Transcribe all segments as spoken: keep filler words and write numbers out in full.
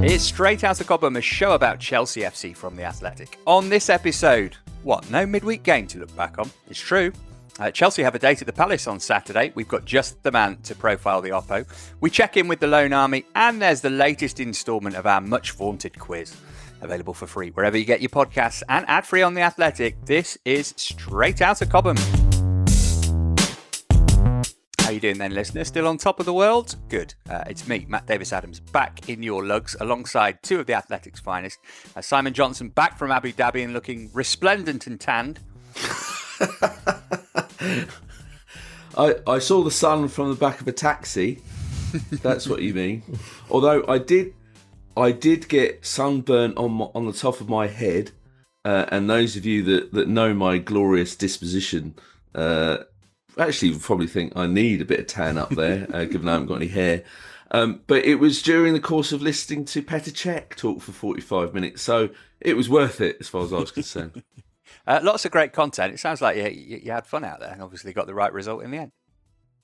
It's Straight Out of Cobham, a show about Chelsea F C from The Athletic. On this episode, what, no midweek game to look back on? It's true. Uh, Chelsea have a date at the Palace on Saturday. We've got just the man to profile the Oppo. We check in with the Lone Army, and there's the latest instalment of our much-vaunted quiz. Available for free wherever you get your podcasts and ad-free on The Athletic. This is Straight Out of Cobham. How you doing then, listener? Still on top of the world? Good. Uh, it's me, Matt Davis-Adams, back in your lugs alongside two of The Athletic's finest. Uh, Simon Johnson back from Abu Dhabi and looking resplendent and tanned. I, I saw the sun from the back of a taxi. That's what you mean. Although I did I did get sunburnt on my, on the top of my head. Uh, and those of you that, that know my glorious disposition... Uh, Actually, you probably think I need a bit of tan up there, uh, given I haven't got any hair. Um, but it was during the course of listening to Petr Cech talk for forty-five minutes, so it was worth it as far as I was concerned. uh, lots of great content. It sounds like you, you, you had fun out there and obviously got the right result in the end.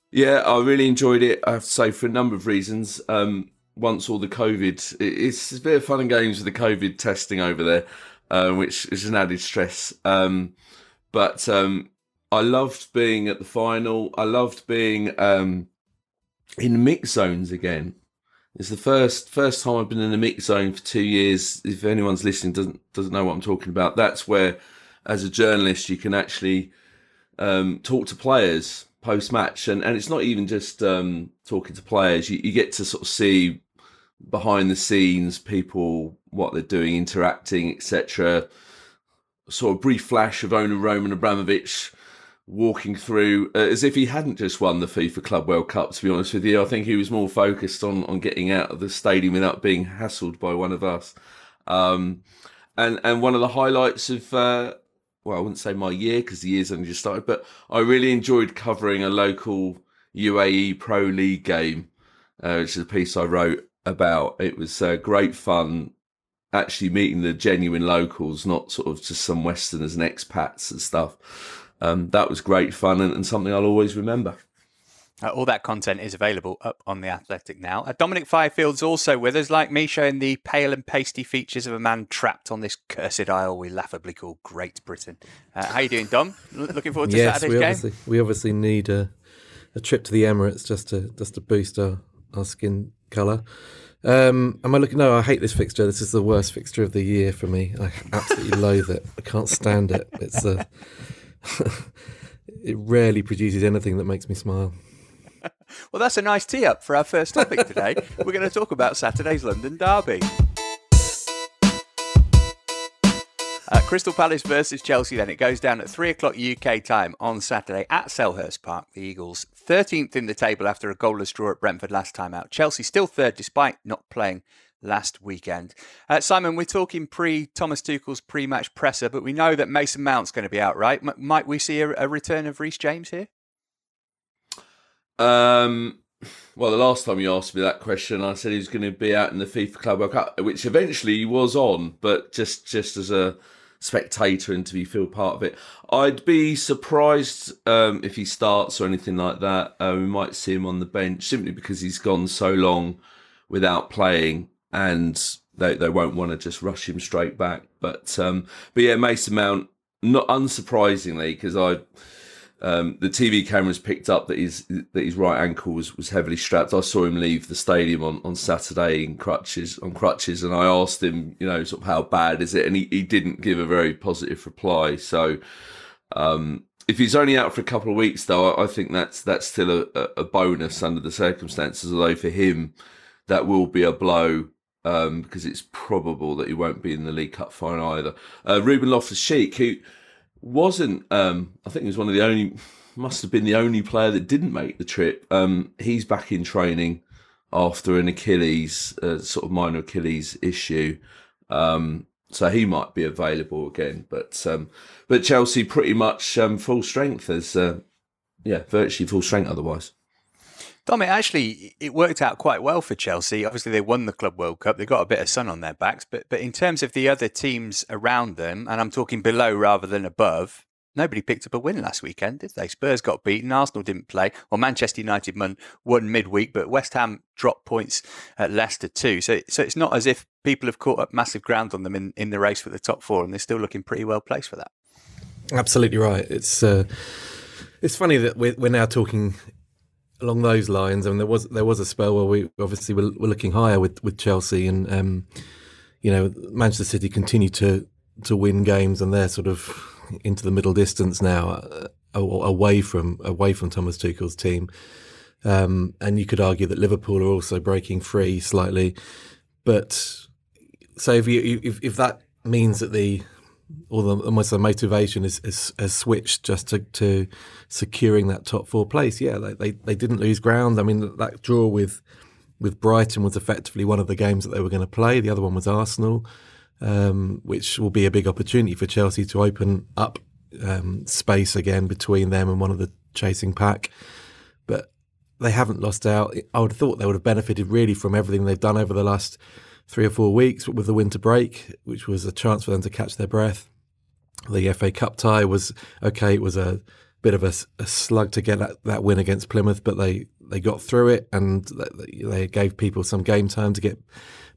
Yeah, I really enjoyed it, I have to say, for a number of reasons. Um, once all the COVID... It, it's a bit of fun and games with the COVID testing over there, uh, which is an added stress. Um, but... Um, I loved being at the final. I loved being um, in mix zones again. It's the first first time I've been in a mix zone for two years. If anyone's listening doesn't doesn't know what I'm talking about, that's where, as a journalist, you can actually um, talk to players post match, and, and it's not even just um, talking to players. You, you get to sort of see behind the scenes people, what they're doing, interacting, et cetera. Sort of brief flash of owner Roman Abramovich walking through uh, as if he hadn't just won the FIFA Club World Cup, to be honest with you. I think he was more focused on, on getting out of the stadium without being hassled by one of us. Um, and, and one of the highlights of, uh, well, I wouldn't say my year because the year's only just started, but I really enjoyed covering a local U A E Pro League game, uh, which is a piece I wrote about. It was uh, great fun actually meeting the genuine locals, not sort of just some Westerners and expats and stuff. Um, that was great fun and, and something I'll always remember. Uh, all that content is available up on The Athletic now. Uh, Dominic Firefield's also with us, like me, showing the pale and pasty features of a man trapped on this cursed isle we laughably call Great Britain. Uh, how you doing, Dom? L- looking forward to yes, Saturday's we obviously, game? We obviously need a, a trip to the Emirates just to just to boost our, our skin colour. Um, am I looking? No, I hate this fixture. This is the worst fixture of the year for me. I absolutely loathe it. I can't stand it. It's a... Uh, it rarely produces anything that makes me smile. Well, that's a nice tee up for our first topic today. We're going to talk about Saturday's London derby. Uh, Crystal Palace versus Chelsea then. It goes down at three o'clock U K time on Saturday at Selhurst Park. The Eagles thirteenth in the table after a goalless draw at Brentford last time out. Chelsea still third despite not playing last weekend. Uh, Simon, we're talking pre-Thomas Tuchel's pre-match presser, but we know that Mason Mount's going to be out, right? M- might we see a, a return of Reece James here? Um, well, the last time you asked me that question, I said he was going to be out in the FIFA Club World Cup, which eventually he was on, but just, just as a spectator and to be feel part of it. I'd be surprised um, if he starts or anything like that. Uh, we might see him on the bench simply because he's gone so long without playing, and they they won't want to just rush him straight back. But um, but yeah, Mason Mount, not unsurprisingly, because I um, the T V cameras picked up that his that his right ankle was, was heavily strapped. I saw him leave the stadium on, on Saturday in crutches on crutches, and I asked him, you know, sort of how bad is it, and he, he didn't give a very positive reply. So um, if he's only out for a couple of weeks, though, I, I think that's that's still a, a bonus under the circumstances. Although for him, that will be a blow. Um, because it's probable that he won't be in the League Cup final either. Uh, Ruben Loftus-Cheek, who wasn't, um, I think he was one of the only, must have been the only player that didn't make the trip. Um, he's back in training after an Achilles, uh, sort of minor Achilles issue. Um, so he might be available again. But um, but Chelsea pretty much um, full strength, as uh, yeah, virtually full strength otherwise. Dom, it actually, it worked out quite well for Chelsea. Obviously, they won the Club World Cup. They got a bit of sun on their backs. But but in terms of the other teams around them, and I'm talking below rather than above, nobody picked up a win last weekend, did they? Spurs got beaten. Arsenal didn't play. Well, Manchester United won midweek, but West Ham dropped points at Leicester too. So so it's not as if people have caught up massive ground on them in, in the race for the top four, and they're still looking pretty well placed for that. Absolutely right. It's, uh, it's funny that we're, we're now talking along those lines. I mean, there was there was a spell where we obviously were, were looking higher with, with Chelsea, and um, you know, Manchester City continue to to win games, and they're sort of into the middle distance now, uh, away from away from Thomas Tuchel's team. Um, and you could argue that Liverpool are also breaking free slightly, but so if you if, if that means that the or the, almost the motivation is, is, is switched just to, to securing that top four place. Yeah, they, they they didn't lose ground. I mean, that draw with with Brighton was effectively one of the games that they were going to play. The other one was Arsenal, um, which will be a big opportunity for Chelsea to open up um, space again between them and one of the chasing pack. But they haven't lost out. I would have thought they would have benefited really from everything they've done over the last three or four weeks with the winter break, which was a chance for them to catch their breath. The F A Cup tie was okay. It was a bit of a, a slug to get that, that win against Plymouth, but they, they got through it, and they gave people some game time to get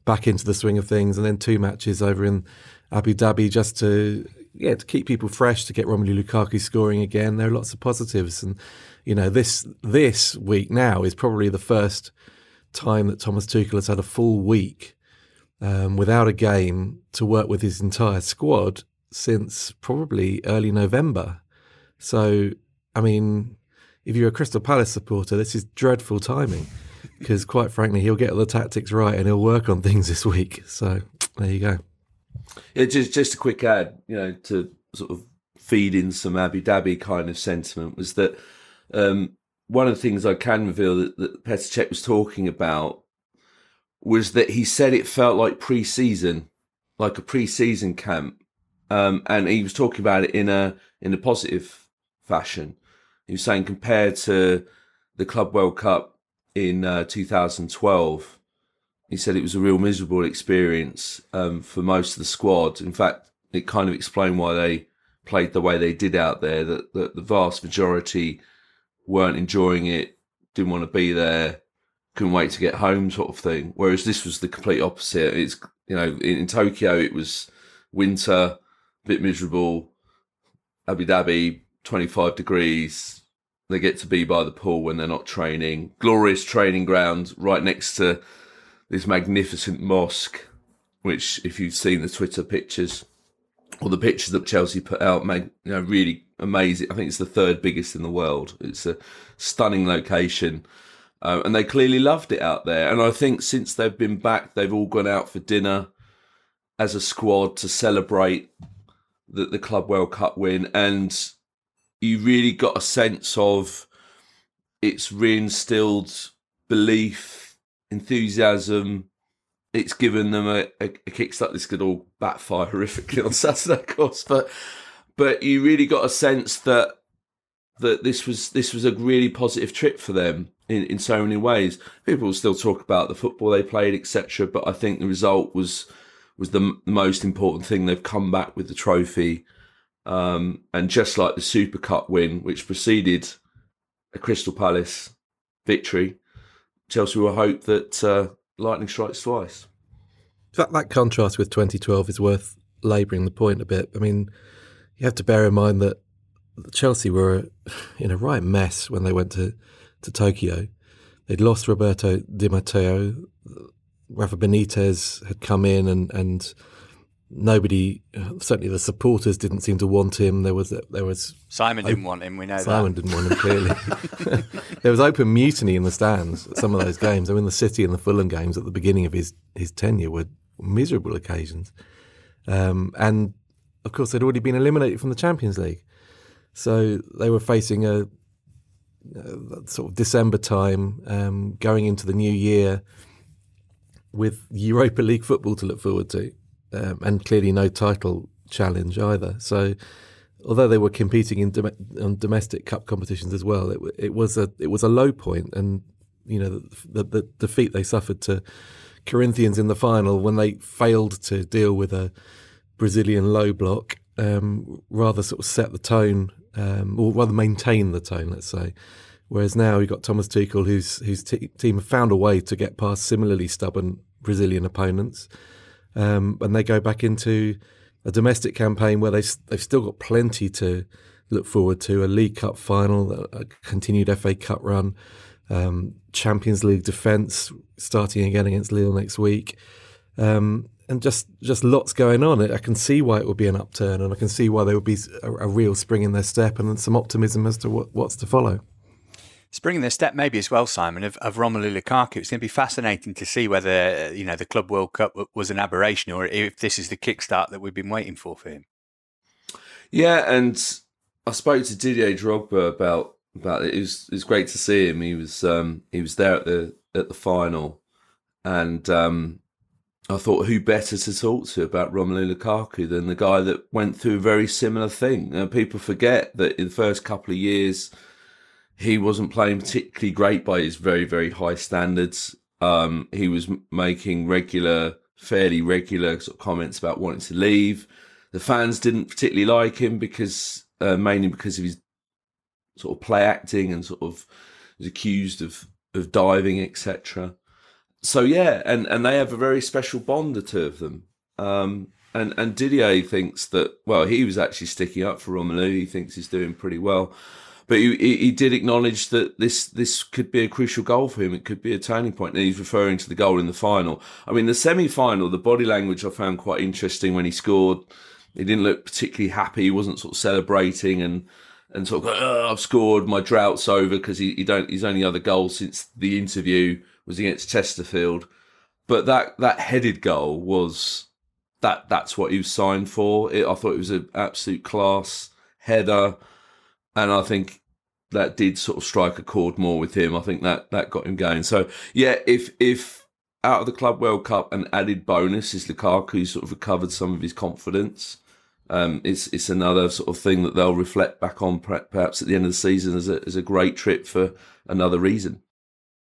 back into the swing of things. And then two matches over in Abu Dhabi just to yeah to keep people fresh, to get Romelu Lukaku scoring again. There are lots of positives, and you know this this week now is probably the first time that Thomas Tuchel has had a full week Um, without a game to work with his entire squad since probably early November. So, I mean, if you're a Crystal Palace supporter, this is dreadful timing because, quite frankly, he'll get all the tactics right and he'll work on things this week. So, there you go. Yeah, just, just a quick add, you know, to sort of feed in some Abu Dhabi kind of sentiment was that um, one of the things I can reveal that, that Petr Cech was talking about was that he said it felt like pre-season, like a pre-season camp, um, and he was talking about it in a in a positive fashion. He was saying compared to the Club World Cup in uh, two thousand twelve, he said it was a real miserable experience um, for most of the squad. In fact, it kind of explained why they played the way they did out there, that, that the vast majority weren't enjoying it, didn't want to be there, couldn't wait to get home, sort of thing. Whereas this was the complete opposite. It's, you know, in, in Tokyo it was winter, a bit miserable. Abu Dhabi, twenty-five degrees. They get to be by the pool when they're not training. Glorious training ground right next to this magnificent mosque, which, if you've seen the Twitter pictures or the pictures that Chelsea put out, made, you know, really amazing. I think it's the third biggest in the world. It's a stunning location. Uh, and they clearly loved it out there. And I think since they've been back, they've all gone out for dinner as a squad to celebrate the, the Club World Cup win. And you really got a sense of it's reinstilled belief, enthusiasm. It's given them a, a, a kickstart. This could all backfire horrifically on Saturday, of course. But, but you really got a sense that that this was this was a really positive trip for them. in, in so many ways. People still talk about the football they played, et cetera, but I think the result was was the m- most important thing. They've come back with the trophy, um, and just like the Super Cup win, which preceded a Crystal Palace victory, Chelsea will hope that uh, lightning strikes twice. That, that contrast with twenty twelve is worth labouring the point a bit. I mean, you have to bear in mind that Chelsea were in a right mess when they went to, to Tokyo. They'd lost Roberto Di Matteo. Rafa Benitez had come in and, and nobody, certainly the supporters, didn't seem to want him. There was... there was Simon open, didn't want him, we know Simon that. Simon didn't want him, clearly. There was open mutiny in the stands at some of those games. I mean, the City and the Fulham games at the beginning of his, his tenure were miserable occasions. Um, and, of course, they'd already been eliminated from the Champions League. So they were facing a, a sort of December time, um, going into the new year with Europa League football to look forward to, um, and clearly no title challenge either. So although they were competing in dom- on domestic cup competitions as well, it, it was a it was a low point. And, you know, the, the, the defeat they suffered to Corinthians in the final when they failed to deal with a Brazilian low block, um, rather sort of set the tone, um, or rather maintain the tone, let's say. Whereas now you've got Thomas Tuchel, whose whose t- team have found a way to get past similarly stubborn Brazilian opponents, um, and they go back into a domestic campaign where they've, they've still got plenty to look forward to: a League Cup final, a continued F A Cup run, um, Champions League defence starting again against Lille next week, um, and just just lots going on. I can see why it would be an upturn, and I can see why there would be a, a real spring in their step, and then some optimism as to what, what's to follow. Springing their step maybe as well, Simon, of, of Romelu Lukaku. It's going to be fascinating to see whether, you know, the Club World Cup was an aberration or if this is the kickstart that we've been waiting for for him. Yeah, and I spoke to Didier Drogba about about it. It was, it was great to see him. He was um, he was there at the at the final, and um, I thought, who better to talk to about Romelu Lukaku than the guy that went through a very similar thing? Uh, people forget that in the first couple of years, he wasn't playing particularly great by his very, very high standards. Um, he was making regular, fairly regular sort of comments about wanting to leave. The fans didn't particularly like him because, uh, mainly because of his sort of play acting and sort of was accused of, of diving, et cetera. So yeah, and, and they have a very special bond, the two of them. Um, and and Didier thinks that, well, he was actually sticking up for Romelu. He thinks he's doing pretty well. But he, he did acknowledge that this this could be a crucial goal for him. It could be a turning point. And he's referring to the goal in the final. I mean, the semi-final, the body language I found quite interesting when he scored. He didn't look particularly happy. He wasn't sort of celebrating and, and sort of, oh, I've scored, my drought's over, because he, he don't his only other goal since the interview was against Chesterfield. But that, that headed goal was, that that's what he was signed for. It, I thought it was an absolute class header. And I think that did sort of strike a chord more with him. I think that, that got him going. So, yeah, if if out of the Club World Cup, an added bonus is Lukaku sort of recovered some of his confidence, um, it's it's another sort of thing that they'll reflect back on perhaps at the end of the season as a, as a great trip for another reason.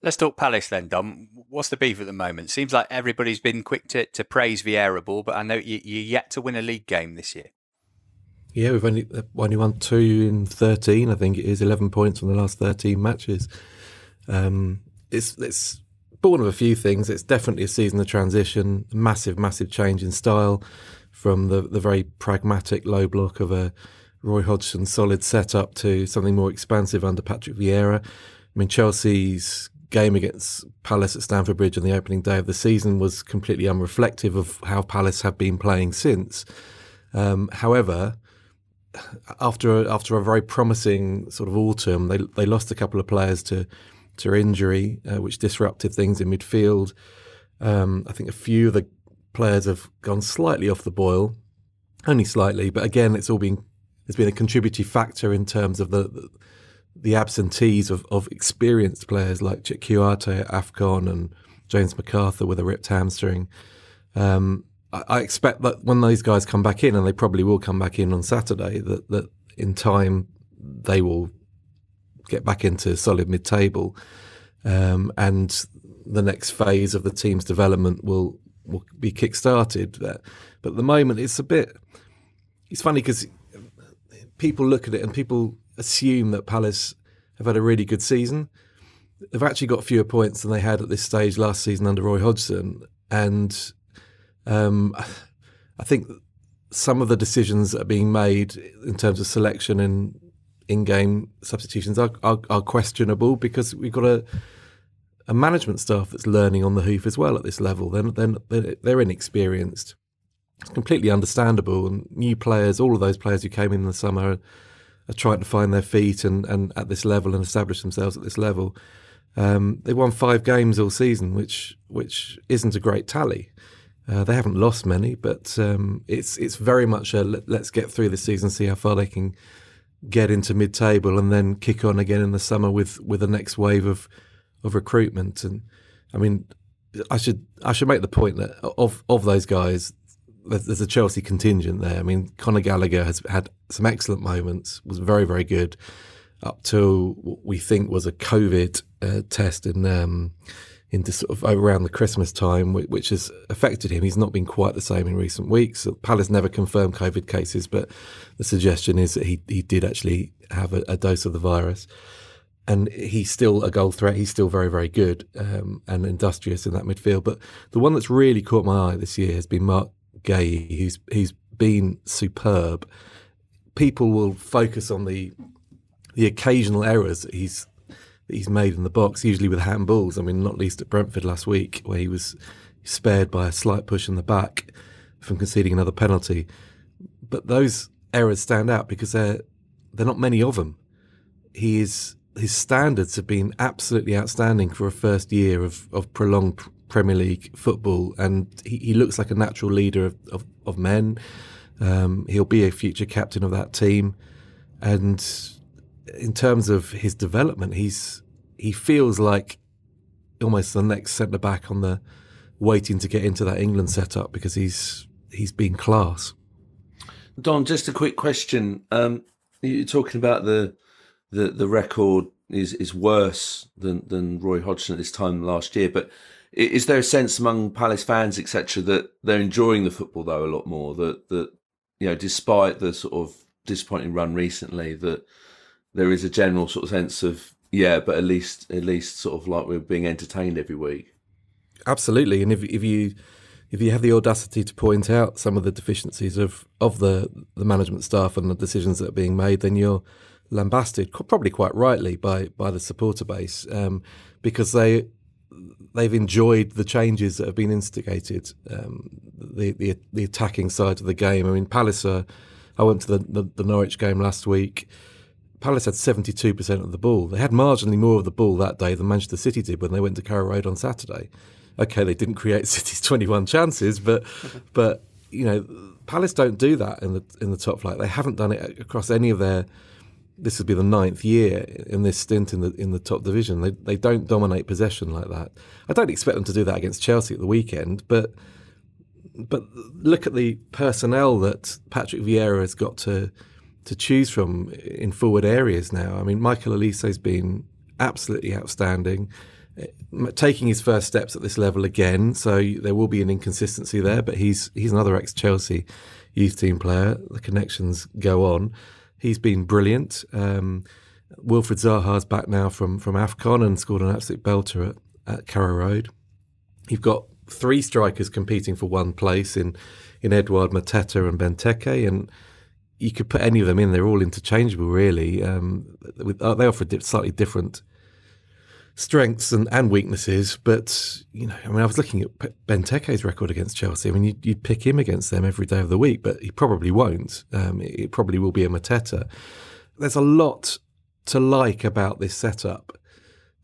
Let's talk Palace then, Dom. What's the beef at the moment? Seems like everybody's been quick to, to praise Vieira Ball, but I know you, you're yet to win a league game this year. Yeah, we've only only won two in thirteen, I think it is, eleven points from the last thirteen matches. Um, it's it's born of a few things. It's definitely a season of transition, massive, massive change in style from the, the very pragmatic low block of a Roy Hodgson solid setup to something more expansive under Patrick Vieira. I mean, Chelsea's game against Palace at Stamford Bridge on the opening day of the season was completely unreflective of how Palace have been playing since. Um, however... After a, after a very promising sort of autumn, they they lost a couple of players to to injury, uh, which disrupted things in midfield. Um, I think a few of the players have gone slightly off the boil, only slightly, but again, it's all been it's been a contributory factor in terms of the the, the absentees of, of experienced players like Chikwuate at AFCON and James MacArthur with a ripped hamstring. Um, I expect that when those guys come back in, and they probably will come back in on Saturday, that, that in time they will get back into solid mid-table. um, and the next phase of the team's development will will be kick-started. But at the moment, it's a bit... It's funny because people look at it and people assume that Palace have had a really good season. They've actually got fewer points than they had at this stage last season under Roy Hodgson. And um, I think some of the decisions that are being made in terms of selection and in-game substitutions are, are, are questionable, because we've got a, a management staff that's learning on the hoof as well at this level. They're, they're, they're inexperienced. It's completely understandable. And new players, all of those players who came in the summer, are trying to find their feet and, and at this level and establish themselves at this level. Um, they won five games all season, which which isn't a great tally. Uh, they haven't lost many, but um, it's it's very much a let, let's get through this season, see how far they can get into mid-table, and then kick on again in the summer with with the next wave of of recruitment. And I mean, I should I should make the point that of of those guys, there's a Chelsea contingent there. I mean, Conor Gallagher has had some excellent moments, was very, very good up till what we think was a COVID uh, test in um, in sort of around the Christmas time, which has affected him. He's not been quite the same in recent weeks. Palace never confirmed COVID cases, but the suggestion is that he, he did actually have a, a dose of the virus. And he's still a goal threat. He's still very, very good um, and industrious in that midfield. But the one that's really caught my eye this year has been Mark Gay, who's who's been superb. People will focus on the the occasional errors that he's that he's made in the box, usually with handballs. I mean, not least at Brentford last week, where he was spared by a slight push in the back from conceding another penalty. But those errors stand out because they're they're not many of them. He is his standards have been absolutely outstanding for a first year of of prolonged Premier League football, and he, he looks like a natural leader of, of, of men. Um, he'll be a future captain of that team, and in terms of his development, he's he feels like almost the next centre back on the waiting to get into that England setup, because he's he's been class. Don, just a quick question. Um, you're talking about the the, the record is, is worse than, than Roy Hodgson at this time last year, but is there a sense among Palace fans, et cetera, that they're enjoying the football though a lot more? That that you know, despite the sort of disappointing run recently, that there is a general sort of sense of yeah, but at least at least sort of like we're being entertained every week. Absolutely, and if if you if you have the audacity to point out some of the deficiencies of of the the management staff and the decisions that are being made, then you're lambasted, probably quite rightly, by by the supporter base, um, because they. They've enjoyed the changes that have been instigated, um, the, the the attacking side of the game. I mean, Palace, are, I went to the, the, the Norwich game last week. Palace had seventy-two percent of the ball. They had marginally more of the ball that day than Manchester City did when they went to Carrow Road on Saturday. Okay, they didn't create City's twenty-one chances, but but you know, Palace don't do that in the in the top flight. They haven't done it across any of their. This would be the ninth year in this stint in the in the top division. They they don't dominate possession like that. I don't expect them to do that against Chelsea at the weekend, but but look at the personnel that Patrick Vieira has got to to choose from in forward areas now. I mean, Michael Olise's been absolutely outstanding, taking his first steps at this level again, so there will be an inconsistency there, but he's he's another ex-Chelsea youth team player. The connections go on. He's been brilliant. Um, Wilfried Zaha's back now from, from AFCON and scored an absolute belter at, at Carrow Road. You've got three strikers competing for one place in, in Edouard Mateta and Benteke, and you could put any of them in. They're all interchangeable, really. Um, with, uh, they offer slightly different strengths and, and weaknesses, but, you know, I mean, I was looking at Benteke's record against Chelsea. I mean, you'd, you'd pick him against them every day of the week, but he probably won't. Um, it, it probably will be a Mateta. There's a lot to like about this setup,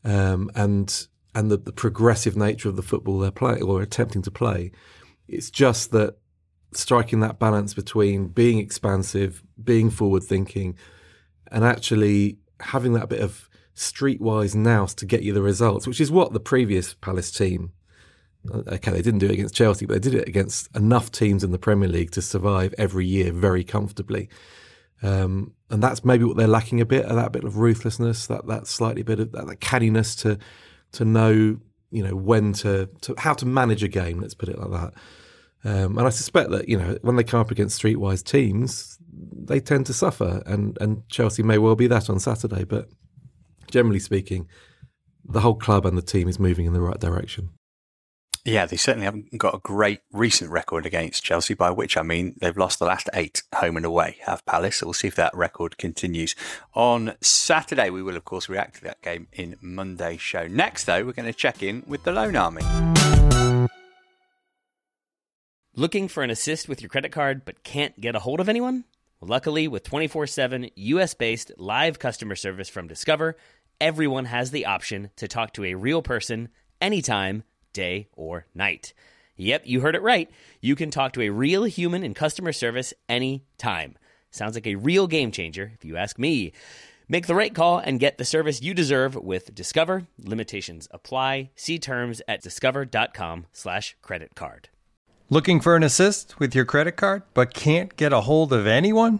um, and and the, the progressive nature of the football they're playing or attempting to play. It's just that striking that balance between being expansive, being forward thinking, and actually having that bit of streetwise nous to get you the results, which is what the previous Palace team, okay, they didn't do it against Chelsea, but they did it against enough teams in the Premier League to survive every year very comfortably. Um, and that's maybe what they're lacking a bit, that bit of ruthlessness, that, that slightly bit of that, that canniness to to know, you know, when to, to how to manage a game. Let's put it like that. Um, and I suspect that, you know, when they come up against streetwise teams, they tend to suffer, and, and Chelsea may well be that on Saturday. But generally speaking, the whole club and the team is moving in the right direction. Yeah, they certainly haven't got a great recent record against Chelsea, by which I mean they've lost the last eight home and away, have Palace. So we'll see if that record continues. On Saturday, we will, of course, react to that game in Monday's show. Next, though, we're going to check in with the Loan Army. Looking for an assist with your credit card but can't get a hold of anyone? Well, luckily, with twenty-four seven U S-based live customer service from Discover, everyone has the option to talk to a real person anytime, day or night. Yep, you heard it right. You can talk to a real human in customer service anytime. Sounds like a real game changer, if you ask me. Make the right call and get the service you deserve with Discover. Limitations apply. See terms at discover.com slash credit card. Looking for an assist with your credit card, but can't get a hold of anyone?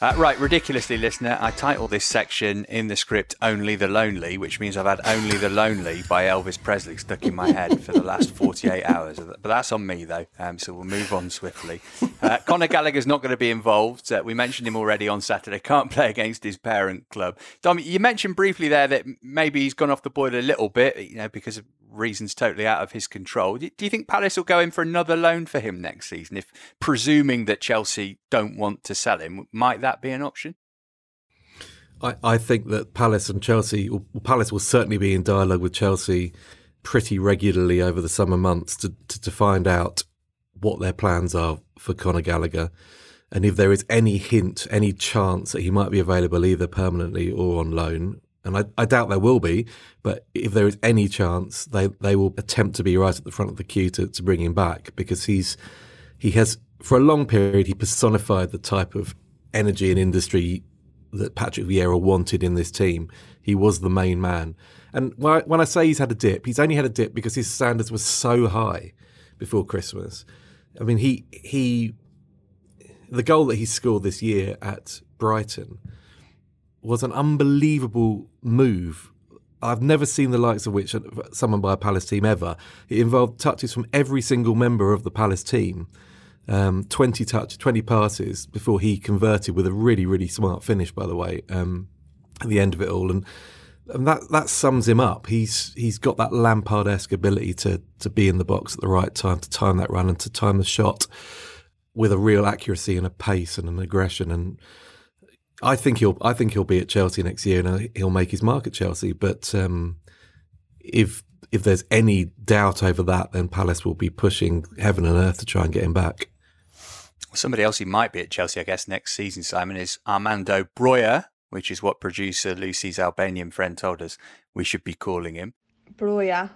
Uh, right, ridiculously, listener, I title this section in the script Only the Lonely, which means I've had Only the Lonely by Elvis Presley stuck in my head for the last forty-eight hours. But that's on me, though, um, so we'll move on swiftly. Uh, Conor Gallagher's not going to be involved. Uh, we mentioned him already on Saturday. Can't play against his parent club. Dom, you mentioned briefly there that maybe he's gone off the boil a little bit, you know, because of reasons totally out of his control. Do you think Palace will go in for another loan for him next season, if presuming that Chelsea don't want to sell him? Might that that be an option? I, I think that Palace and Chelsea, Palace will certainly be in dialogue with Chelsea pretty regularly over the summer months to, to, to find out what their plans are for Conor Gallagher, and if there is any hint, any chance that he might be available either permanently or on loan. And I, I doubt there will be, but if there is any chance, they, they will attempt to be right at the front of the queue to, to bring him back, because he's he has, for a long period, he personified the type of energy and industry that Patrick Vieira wanted in this team. He was the main man. And when I say he's had a dip, he's only had a dip because his standards were so high before Christmas. I mean, he he, the goal that he scored this year at Brighton was an unbelievable move. I've never seen the likes of which someone by a Palace team ever. It involved touches from every single member of the Palace team. Um, twenty touches, twenty passes before he converted with a really, really smart finish, by the way, um, at the end of it all. And, and that, that sums him up. He's he's got that Lampard-esque ability to to be in the box at the right time, to time that run and to time the shot with a real accuracy and a pace and an aggression. And I think he'll I think he'll be at Chelsea next year, and he'll make his mark at Chelsea. But um, if if there's any doubt over that, then Palace will be pushing heaven and earth to try and get him back. Somebody else who might be at Chelsea, I guess, next season, Simon, is Armando Broja, which is what producer Lucy's Albanian friend told us we should be calling him. Broja.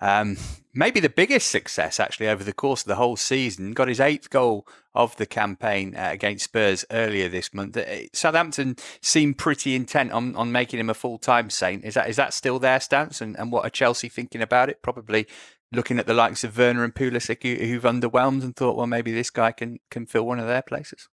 Um, maybe the biggest success, actually, over the course of the whole season. Got his eighth goal of the campaign uh, against Spurs earlier this month. Uh, Southampton seemed pretty intent on, on making him a full-time saint. Is that is that still their stance? And, and what are Chelsea thinking about it? Probably looking at the likes of Werner and Pulisic, who, who've underwhelmed, and thought, well, maybe this guy can, can fill one of their places.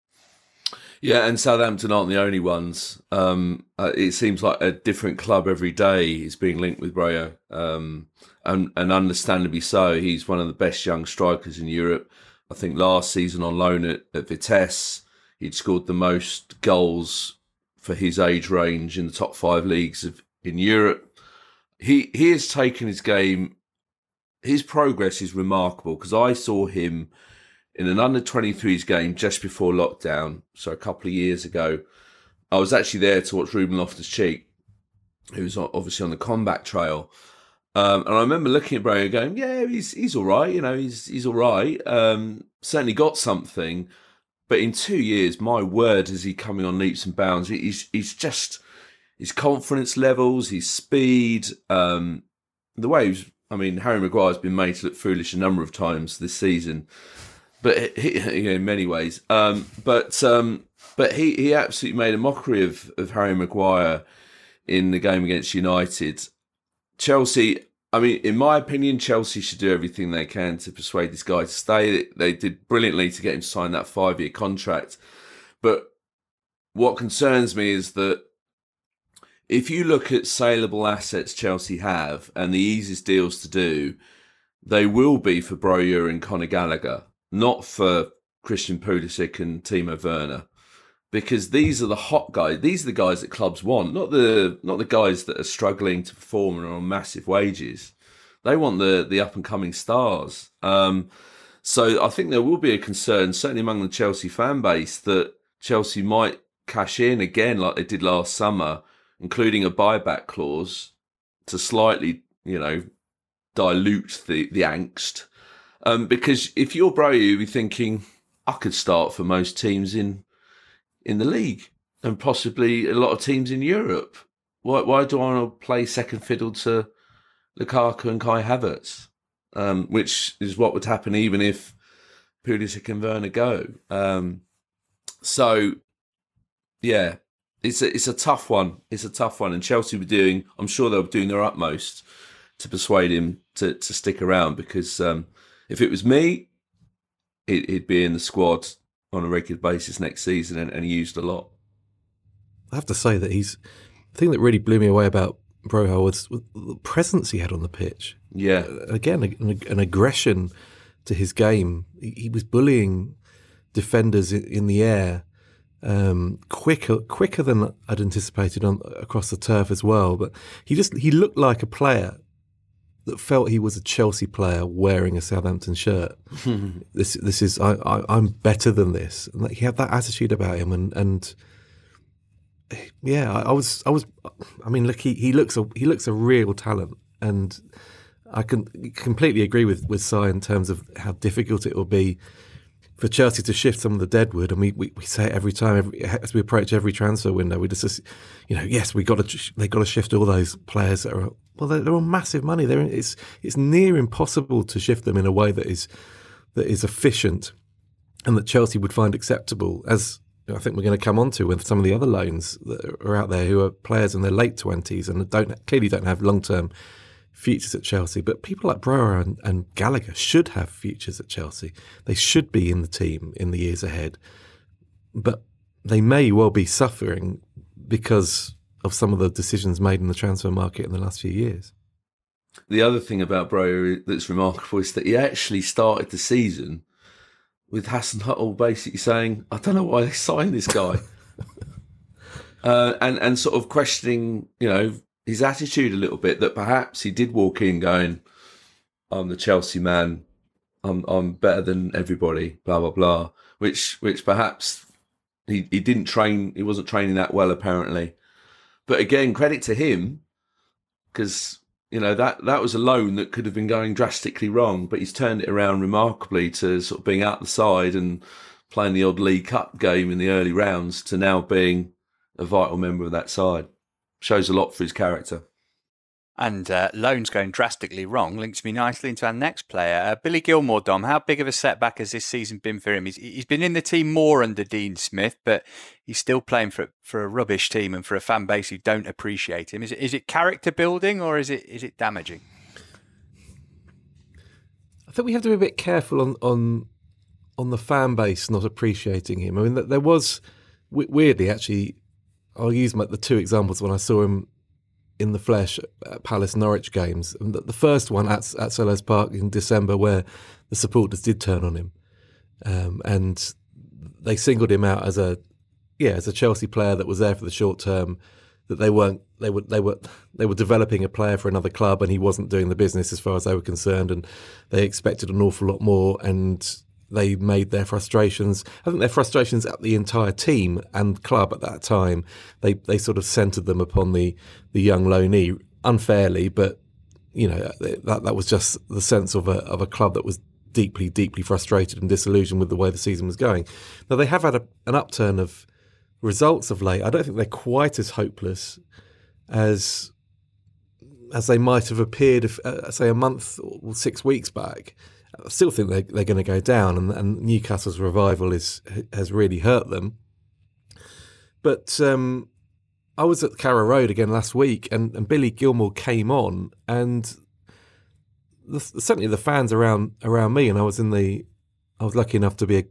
Yeah, and Southampton aren't the only ones. Um, uh, it seems like a different club every day is being linked with Broja, um, and, and understandably so. He's one of the best young strikers in Europe. I think last season on loan at, at Vitesse, he'd scored the most goals for his age range in the top five leagues of, in Europe. He he has taken his game. His progress is remarkable, because I saw him in an under twenty-threes game just before lockdown, so a couple of years ago. I was actually there to watch Ruben Loftus-Cheek, who was obviously on the comeback trail. Um, and I remember looking at Broja going, yeah, he's he's all right, you know, he's he's all right. Um, certainly got something. But in two years, my word, is he coming on leaps and bounds. He's, he's just, his confidence levels, his speed, um, the way he was I mean, Harry Maguire has been made to look foolish a number of times this season, but he, you know, in many ways. Um, but um, but he, he absolutely made a mockery of, of Harry Maguire in the game against United. Chelsea, I mean, in my opinion, Chelsea should do everything they can to persuade this guy to stay. They did brilliantly to get him to sign that five-year contract. But what concerns me is that if you look at saleable assets Chelsea have and the easiest deals to do, they will be for Broja and Conor Gallagher, not for Christian Pulisic and Timo Werner, because these are the hot guys. These are the guys that clubs want, not the not the guys that are struggling to perform and are on massive wages. They want the the up and coming stars. Um, so I think there will be a concern, certainly among the Chelsea fan base, that Chelsea might cash in again like they did last summer, including a buyback clause to slightly, you know, dilute the, the angst. Um, because if you're Broja, you'll be thinking, I could start for most teams in in the league and possibly a lot of teams in Europe. Why why do I want to play second fiddle to Lukaku and Kai Havertz? Um, which is what would happen even if Pulisic and Werner go. Um, so, yeah. It's a, it's a tough one. It's a tough one. And Chelsea were doing, I'm sure they were doing their utmost to persuade him to, to stick around, because um, if it was me, it, it'd be in the squad on a regular basis next season and, and used a lot. I have to say that he's, the thing that really blew me away about Broja was the presence he had on the pitch. Yeah. Again, an, an aggression to his game. He was bullying defenders in the air. Um, quicker, quicker than I'd anticipated on across the turf as well. But he just—he looked like a player that felt he was a Chelsea player wearing a Southampton shirt. this, this is—I, I, I'm better than this. And he had that attitude about him, and, and yeah, I, I was, I was, I mean, look, he, he looks, a, he looks a real talent, and I can completely agree with with Si in terms of how difficult it will be for Chelsea to shift some of the deadwood. And we, we, we say it every time, every, as we approach every transfer window, we just, you know, yes, we got to, they got to shift all those players that are, well, they're, they're on massive money. They're in, it's it's near impossible to shift them in a way that is that is efficient and that Chelsea would find acceptable. As I think we're going to come on to with some of the other loans that are out there, who are players in their late twenties and don't clearly don't have long term futures at Chelsea. But people like Broja and, and Gallagher should have futures at Chelsea. They should be in the team in the years ahead. But they may well be suffering because of some of the decisions made in the transfer market in the last few years. The other thing about Broja that's remarkable is that he actually started the season with Hasenhüttl basically saying, I don't know why they signed this guy. uh, and, and sort of questioning, you know, his attitude a little bit, that perhaps he did walk in going, I'm the Chelsea man, I'm I'm better than everybody, blah, blah, blah, which which perhaps he, he didn't train, he wasn't training that well apparently. But again, credit to him, because, you know, that, that was a loan that could have been going drastically wrong, but he's turned it around remarkably to sort of being out the side and playing the odd League Cup game in the early rounds to now being a vital member of that side. Shows a lot for his character. And uh, loans going drastically wrong links me nicely into our next player, uh, Billy Gilmour. Dom, how big of a setback has this season been for him? He's, he's been in the team more under Dean Smith, but he's still playing for for a rubbish team and for a fan base who don't appreciate him. Is it is it character building, or is it is it damaging? I think we have to be a bit careful on on, on the fan base not appreciating him. I mean, there was weirdly actually. I'll use my, the two examples when I saw him in the flesh at Palace-Norwich games. And the, the first one at, at Selhurst Park in December, where the supporters did turn on him, um, and they singled him out as a yeah as a Chelsea player that was there for the short term, that they weren't they were they were they were developing a player for another club, and he wasn't doing the business as far as they were concerned, and they expected an awful lot more, and they made their frustrations, I think their frustrations at the entire team and club at that time, they they sort of centred them upon the, the young loanee, unfairly, but, you know, that that was just the sense of a of a club that was deeply, deeply frustrated and disillusioned with the way the season was going. Now, they have had a, an upturn of results of late. I don't think they're quite as hopeless as as they might have appeared, if, uh, say, a month or six weeks back. I still think they're, they're going to go down, and, and Newcastle's revival is has really hurt them. But um, I was at Carrow Road again last week, and, and Billy Gilmour came on, and the, certainly the fans around around me, and I was in the, I was lucky enough to be a,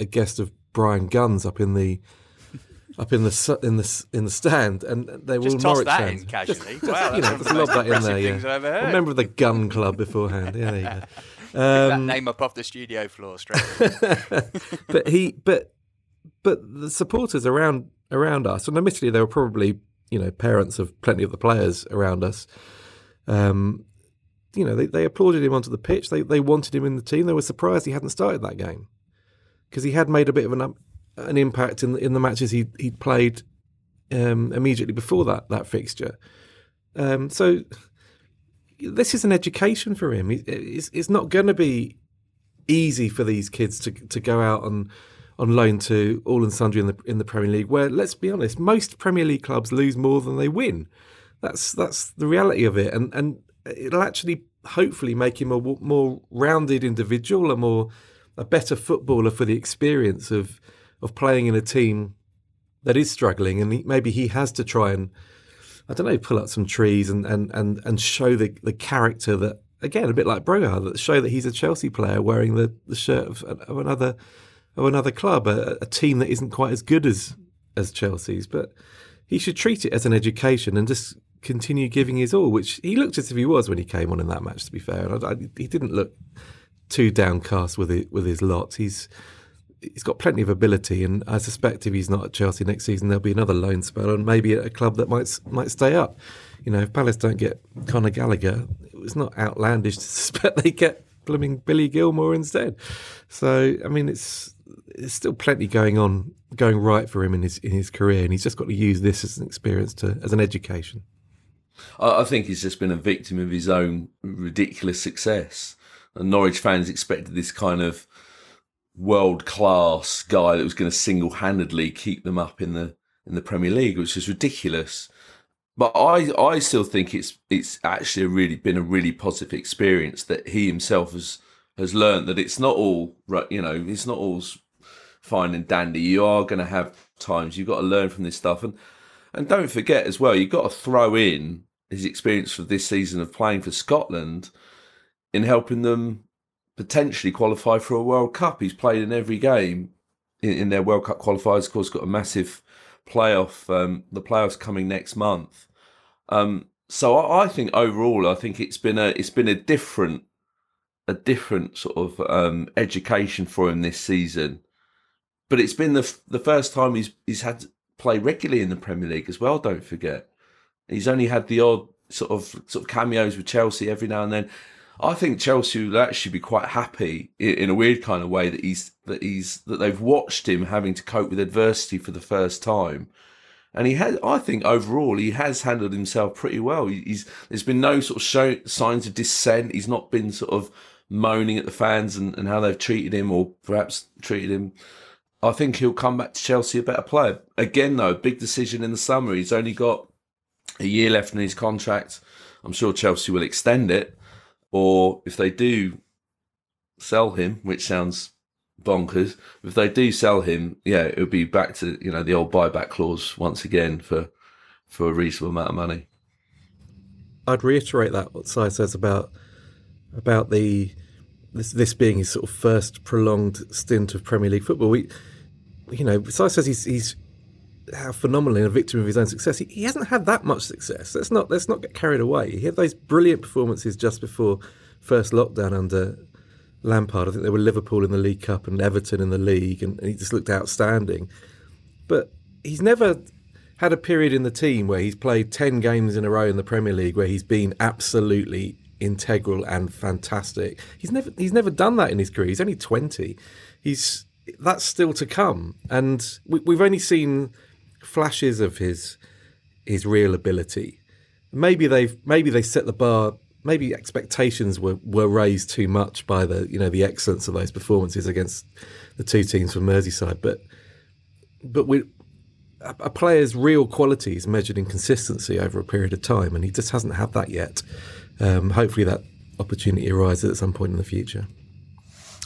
a guest of Brian Gunn's up in the. Up in the in the in the stand, and they were all Norwich fans. Just toss that in casually. Just, wow, you know, just lob that in there. Yeah. A member of the Gun Club beforehand. Yeah, there you go. Um, that name up off the studio floor straight. but he, but but the supporters around around us, and admittedly they were probably, you know, parents of plenty of the players around us. Um, you know, they, they applauded him onto the pitch. They they wanted him in the team. They were surprised he hadn't started that game because he had made a bit of an. Up- an impact in in the matches he he played um, immediately before that that fixture. Um, so this is an education for him. It, it's, it's not going to be easy for these kids to to go out on on loan to all and sundry in the in the Premier League, where, let's be honest, most Premier League clubs lose more than they win. That's that's the reality of it, and and it'll actually hopefully make him a more rounded individual, a more a better footballer for the experience of. of playing in a team that is struggling, and he, maybe he has to try and, I don't know, pull up some trees and and, and, and show the, the character that, again, a bit like Broja, that show that he's a Chelsea player wearing the, the shirt of, of another of another club, a, a team that isn't quite as good as, as Chelsea's. But he should treat it as an education and just continue giving his all, which he looked as if he was when he came on in that match, to be fair. And I, I, he didn't look too downcast with it, with his lot. He's... He's got plenty of ability, and I suspect if he's not at Chelsea next season, there'll be another loan spell, and maybe at a club that might might stay up. You know, if Palace don't get Conor Gallagher, it was not outlandish to suspect they get blooming Billy Gilmour instead. So, I mean, it's it's still plenty going on, going right for him in his in his career, and he's just got to use this as an experience to as an education. I think he's just been a victim of his own ridiculous success, and Norwich fans expected this kind of world-class guy that was going to single-handedly keep them up in the in the Premier League, which is ridiculous. But I, I still think it's it's actually really been a really positive experience that he himself has has learned that it's not all, you know, it's not all fine and dandy. You are going to have times you've got to learn from this stuff, and and don't forget as well, you've got to throw in his experience for this season of playing for Scotland in helping them potentially qualify for a World Cup. He's played in every game in, in their World Cup qualifiers. Of course, got a massive playoff, um, the playoffs coming next month. Um, so I, I think overall, I think it's been a it's been a different a different sort of um, education for him this season. But it's been the the first time he's he's had to play regularly in the Premier League as well. Don't forget, he's only had the odd sort of sort of cameos with Chelsea every now and then. I think Chelsea will actually be quite happy in a weird kind of way that he's that he's that they've watched him having to cope with adversity for the first time, and he has. I think overall he has handled himself pretty well. He's there's been no sort of show, signs of dissent. He's not been sort of moaning at the fans and, and how they've treated him or perhaps treated him. I think he'll come back to Chelsea a better player. Again, though, big decision in the summer. He's only got a year left in his contract. I'm sure Chelsea will extend it. Or if they do sell him, which sounds bonkers, if they do sell him, yeah, it would be back to, you know, the old buyback clause once again for for a reasonable amount of money. I'd reiterate that what Si says about about the this this being his sort of first prolonged stint of Premier League football. We, you know, Si says he's he's how phenomenally a victim of his own success. He, he hasn't had that much success. Let's not let's not get carried away. He had those brilliant performances just before first lockdown under Lampard. I think they were Liverpool in the League Cup and Everton in the league, and, and he just looked outstanding. But he's never had a period in the team where he's played ten games in a row in the Premier League where he's been absolutely integral and fantastic. He's never he's never done that in his career. He's only twenty. He's that's still to come, and we, we've only seen flashes of his his real ability. Maybe they've maybe they set the bar. Maybe expectations were, were raised too much by the you know the excellence of those performances against the two teams from Merseyside. But but we a, a player's real quality is measured in consistency over a period of time, and he just hasn't had that yet. Um, hopefully that opportunity arises at some point in the future.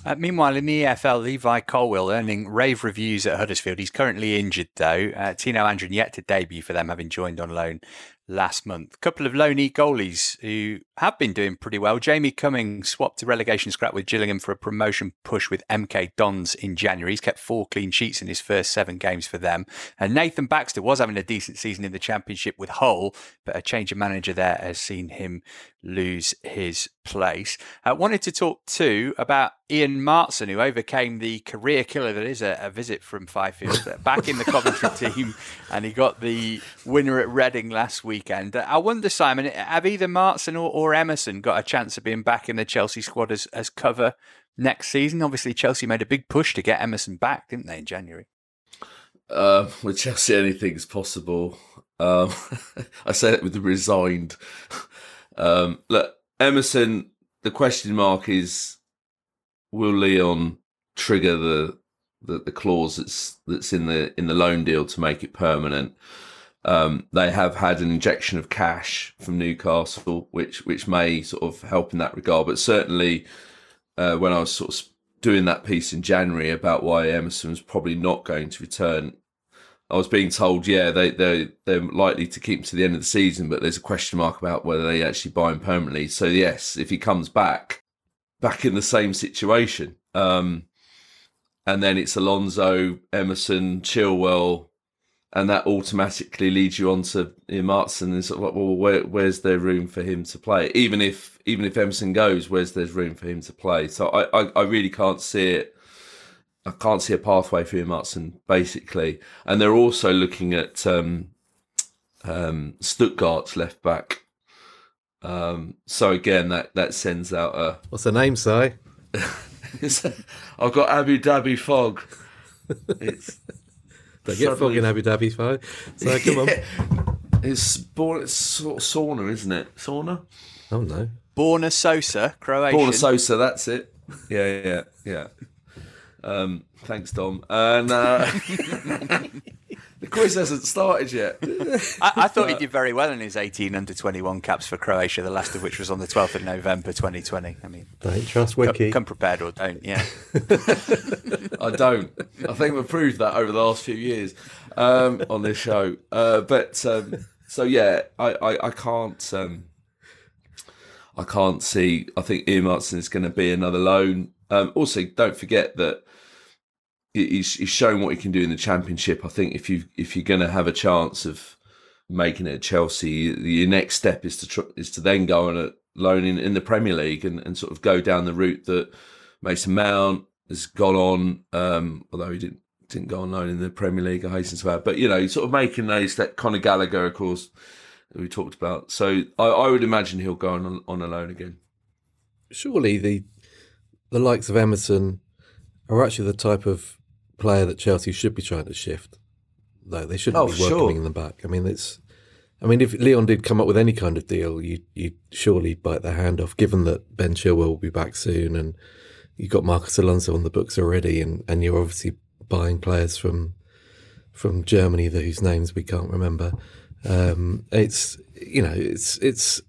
Uh, meanwhile, in the E F L, Levi Colwill earning rave reviews at Huddersfield. He's currently injured, though. Uh, Tino Andron yet to debut for them, having joined on loan last month. A couple of loanee goalies who have been doing pretty well. Jamie Cummings swapped a relegation scrap with Gillingham for a promotion push with M K Dons in January. He's kept four clean sheets in his first seven games for them. And Nathan Baxter was having a decent season in the Championship with Hull, but a change of manager there has seen him lose his place. I wanted to talk too about Ian Maatsen, who overcame the career killer that is a, a visit from Fifield back in the Coventry team, and he got the winner at Reading last weekend. I wonder, Simon, have either Maatsen or, or Emerson got a chance of being back in the Chelsea squad as, as cover next season? Obviously, Chelsea made a big push to get Emerson back, didn't they, in January? Uh, with Chelsea, anything's possible. Um, I say that with the resigned. Um, look, Emerson, the question mark is, will Leon trigger the the, the clause that's that's in the in the loan deal to make it permanent? Um, they have had an injection of cash from Newcastle, which which may sort of help in that regard. But certainly, uh, when I was sort of doing that piece in January about why Emerson's probably not going to return, I was being told, yeah, they, they, they're likely to keep him to the end of the season, but there's a question mark about whether they actually buy him permanently. So, yes, if he comes back, back in the same situation. Um, and then it's Alonso, Emerson, Chilwell, and that automatically leads you on to Ian Maatsen. And it's sort of like, well, where, where's there room for him to play? Even if even if Emerson goes, where's there room for him to play? So I, I, I really can't see it. I can't see a pathway for Ian Maatsen, basically. And they're also looking at um, um, Stuttgart's left back. Um, so again, that, that sends out a... What's the name, Si? I've got Abu Dhabi fog. It's Don't get fog in Abu Dhabi, Si. So come yeah. on. It's, born, it's sort of sauna, isn't it? Sauna? Oh, no. Borna Sosa, Croatian. Borna Sosa, that's it. Yeah, yeah, yeah. Um, thanks, Dom. And uh, the quiz hasn't started yet. I, I thought he did very well in his eighteen under twenty-one caps for Croatia, the last of which was on the twelfth of November twenty twenty. I mean, don't trust Wiki. Come prepared or don't, yeah. I don't. I think we've proved that over the last few years um, on this show. Uh, but um, so, yeah, I, I, I can't... Um, I can't see... I think Ian Maatsen is going to be another loan. Um, also, don't forget that he's, he's shown what he can do in the Championship. I think if you if you're going to have a chance of making it at Chelsea, your next step is to tr- is to then go on a loan in, in the Premier League and, and sort of go down the route that Mason Mount has gone on. Um, although he didn't didn't go on loan in the Premier League, I hasten to add. But you know, sort of making those that Conor Gallagher, of course, that we talked about. So I, I would imagine he'll go on on a loan again. Surely the. The likes of Emerson are actually the type of player that Chelsea should be trying to shift. No, they shouldn't oh, be welcoming sure. them back. I mean, it's. I mean, if Leon did come up with any kind of deal, you you surely bite their hand off. Given that Ben Chilwell will be back soon, and you've got Marcus Alonso on the books already, and, and you're obviously buying players from from Germany whose names we can't remember. Um, it's you know, it's it's.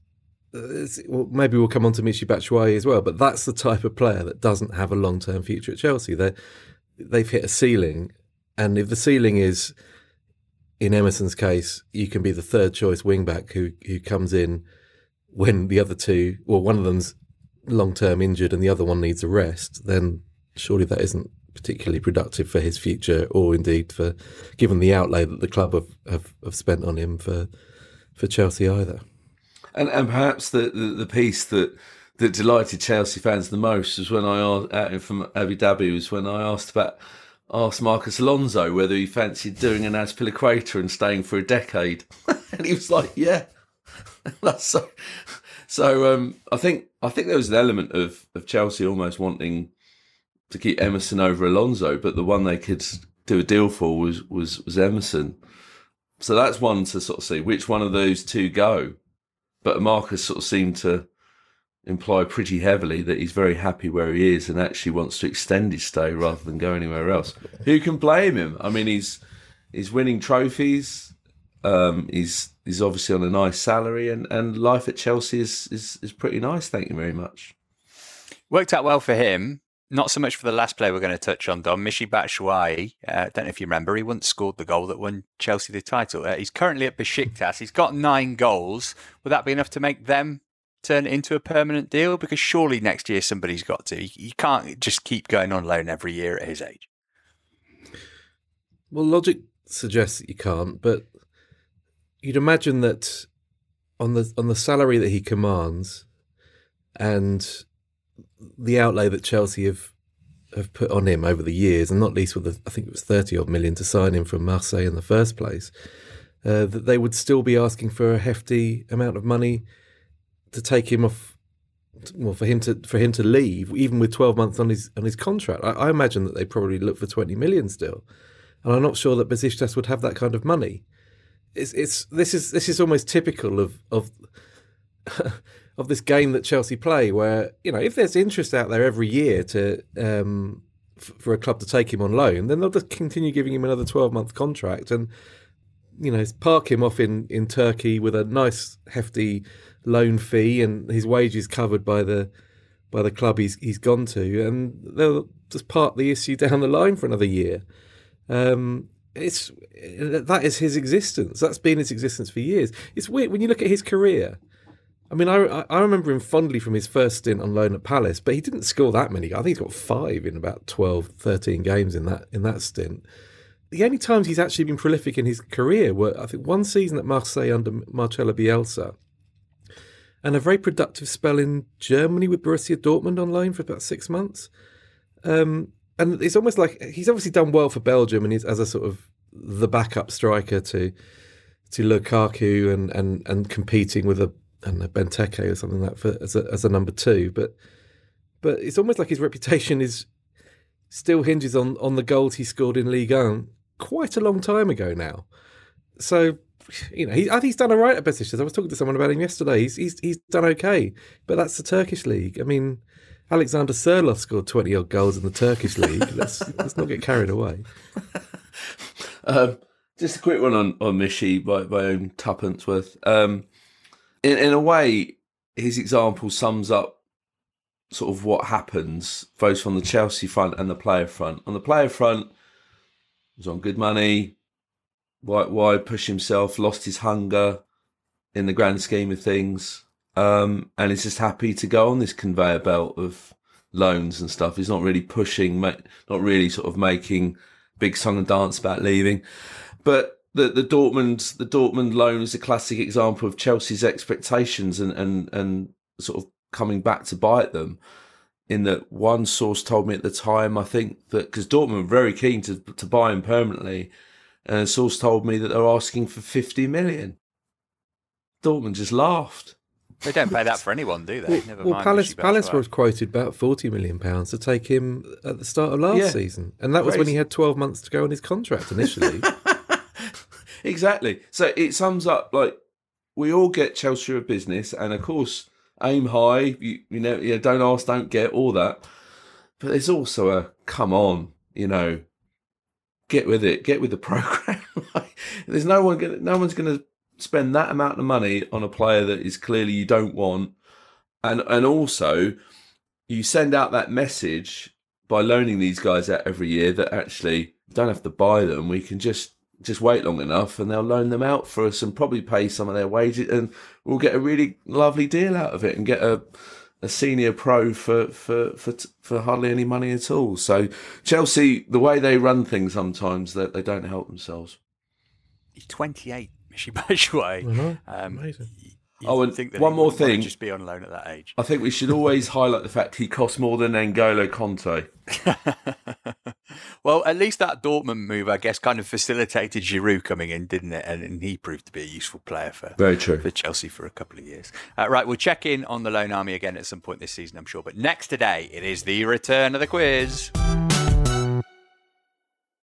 Well, maybe we'll come on to Michy Batshuayi as well, but that's the type of player that doesn't have a long-term future at Chelsea. They're, they've hit a ceiling, and if the ceiling is, in Emerson's case, you can be the third-choice wing-back who, who comes in when the other two, well, one of them's long-term injured and the other one needs a rest, then surely that isn't particularly productive for his future, or indeed for given the outlay that the club have, have, have spent on him for for Chelsea either. And, and perhaps the, the, the piece that, that delighted Chelsea fans the most was when I asked from Abu Dhabi was when I asked about asked Marcus Alonso whether he fancied doing an Aspilicueta and staying for a decade, and he was like, "Yeah." That's so. So um, I think I think there was an element of, of Chelsea almost wanting to keep Emerson over Alonso, but the one they could do a deal for was was, was Emerson. So that's one to sort of see which one of those two go. But Marcus sort of seemed to imply pretty heavily that he's very happy where he is and actually wants to extend his stay rather than go anywhere else. Who can blame him? I mean, he's He's winning trophies. Um, he's he's obviously on a nice salary, and, and life at Chelsea is, is is pretty nice. Thank you very much. Worked out well for him. Not so much for the last player we're going to touch on, Dom. Michy Batshuayi, I uh, don't know if you remember, he once scored the goal that won Chelsea the title. Uh, he's currently at Besiktas. He's got nine goals. Would that be enough to make them turn it into a permanent deal? Because surely next year somebody's got to. You can't just keep going on loan every year at his age. Well, logic suggests that you can't, but you'd imagine that on the on the salary that he commands and the outlay that Chelsea have have put on him over the years, and not least with the, I think it was thirty odd million to sign him from Marseille in the first place, uh, that they would still be asking for a hefty amount of money to take him off, well, for him to for him to leave, even with twelve months on his on his contract. I, I imagine that they probably look for twenty million still, and I'm not sure that Besiktas would have that kind of money. It's it's this is this is almost typical of of. of this game that Chelsea play, where, you know, if there's interest out there every year to um, f- for a club to take him on loan, then they'll just continue giving him another twelve-month contract and, you know, park him off in, in Turkey with a nice hefty loan fee and his wages covered by the by the club he's he's gone to, and they'll just park the issue down the line for another year. Um, it's that is his existence. That's been his existence for years. It's weird when you look at his career. I mean, I I remember him fondly from his first stint on loan at Palace, but he didn't score that many. I think he's got five in about twelve, thirteen games in that in that stint. The only times he's actually been prolific in his career were, I think, one season at Marseille under Marcelo Bielsa and a very productive spell in Germany with Borussia Dortmund on loan for about six months. Um, and it's almost like he's obviously done well for Belgium, and he's as a sort of the backup striker to to Lukaku and and, and competing with a and Benteke or something like that for, as a as a number two, but but it's almost like his reputation is still hinges on, on the goals he scored in Ligue one quite a long time ago now. So, you know, he, I think he's done all right at Besiktas. I was talking to someone about him yesterday. He's he's he's done okay, but that's the Turkish league. I mean, Alexander Sørloth scored twenty odd goals in the Turkish league. Let's let's not get carried away. Um, just a quick one on on Michy by my own tuppence worth. Um, In, in a way, his example sums up sort of what happens both on the Chelsea front and the player front. On the player front, he was on good money. Why, why push himself? Lost his hunger in the grand scheme of things, um, and he's just happy to go on this conveyor belt of loans and stuff. He's not really pushing, not really sort of making big song and dance about leaving, but. The, the Dortmund the Dortmund loan is a classic example of Chelsea's expectations and, and, and sort of coming back to bite them, in that one source told me at the time, I think, that because Dortmund were very keen to, to buy him permanently, and a source told me that they're asking for fifty million. Dortmund just laughed. They don't pay that for anyone, do they? Well, Never well mind Palace, Palace was quoted about forty million pounds to take him at the start of last yeah. season, and that Crazy. was when he had twelve months to go on his contract initially. Exactly. So it sums up, like, we all get Chelsea a business, and of course, aim high, you, you know, you know, don't ask, don't get, all that. But there's also a, come on, you know, get with it, get with the programme. Like, there's no one gonna, no one's going to spend that amount of money on a player that is clearly you don't want. And and also, you send out that message by loaning these guys out every year that actually you don't have to buy them, we can just, just wait long enough and they'll loan them out for us and probably pay some of their wages, and we'll get a really lovely deal out of it and get a a senior pro for for for, for hardly any money at all. So Chelsea, the way they run things sometimes, that they, they don't help themselves. He's twenty-eight, Michy Batshuayi. Mm-hmm. Um, Amazing. You, you oh, and think that one more thing. Just be on loan at that age. I think we should always highlight the fact he costs more than N'Golo Kante. Well, at least that Dortmund move, I guess, kind of facilitated Giroud coming in, didn't it? And, and he proved to be a useful player for, Very true. for Chelsea for a couple of years. Uh, right, we'll check in on the Lone Army again at some point this season, I'm sure. But next today, it is the return of the quiz.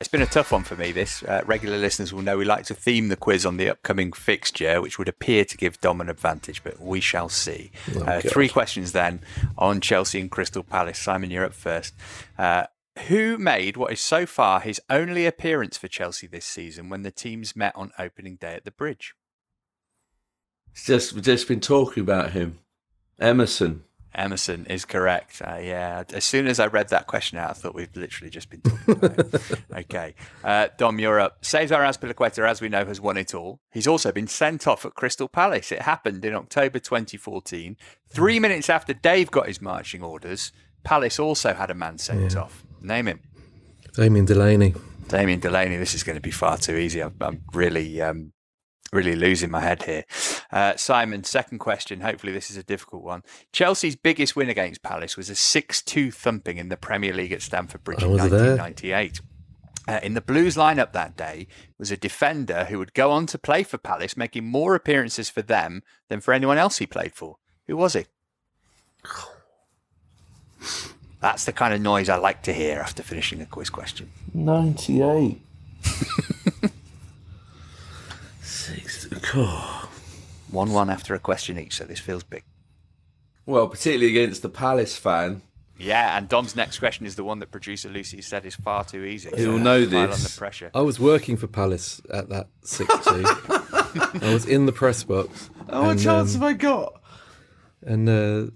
It's been a tough one for me, this. Uh, regular listeners will know we like to theme the quiz on the upcoming fixture, which would appear to give Dom an advantage, but we shall see. Oh, uh, three questions then on Chelsea and Crystal Palace. Simon, you're up first. Uh, who made what is so far his only appearance for Chelsea this season when the teams met on opening day at the Bridge? It's just, we've just been talking about him. Emerson. Emerson is correct. Uh, yeah, as soon as I read that question out, I thought we've literally just been talking about it. Okay. Uh, Dom, you're up. Cesar Azpilicueta, as we know, has won it all. He's also been sent off at Crystal Palace. It happened in October twenty fourteen. Three minutes after Dave got his marching orders, Palace also had a man sent yeah. off. Name him. Damien Delaney. Damien Delaney. This is going to be far too easy. I'm, I'm really... Um, Really losing my head here. Uh, Simon, second question. Hopefully this is a difficult one. Chelsea's biggest win against Palace was a six two thumping in the Premier League at Stamford Bridge in nineteen ninety-eight. Uh, in the Blues lineup that day was a defender who would go on to play for Palace, making more appearances for them than for anyone else he played for. Who was he? That's the kind of noise I like to hear after finishing a quiz question. ninety-eight. one one one, one after a question each, so this feels big. Well, particularly against the Palace fan. Yeah, and Dom's next question is the one that producer Lucy said is far too easy. He'll so know this. On the pressure. I was working for Palace at that six two. I was in the press box. Oh, what chance um, have I got? And uh,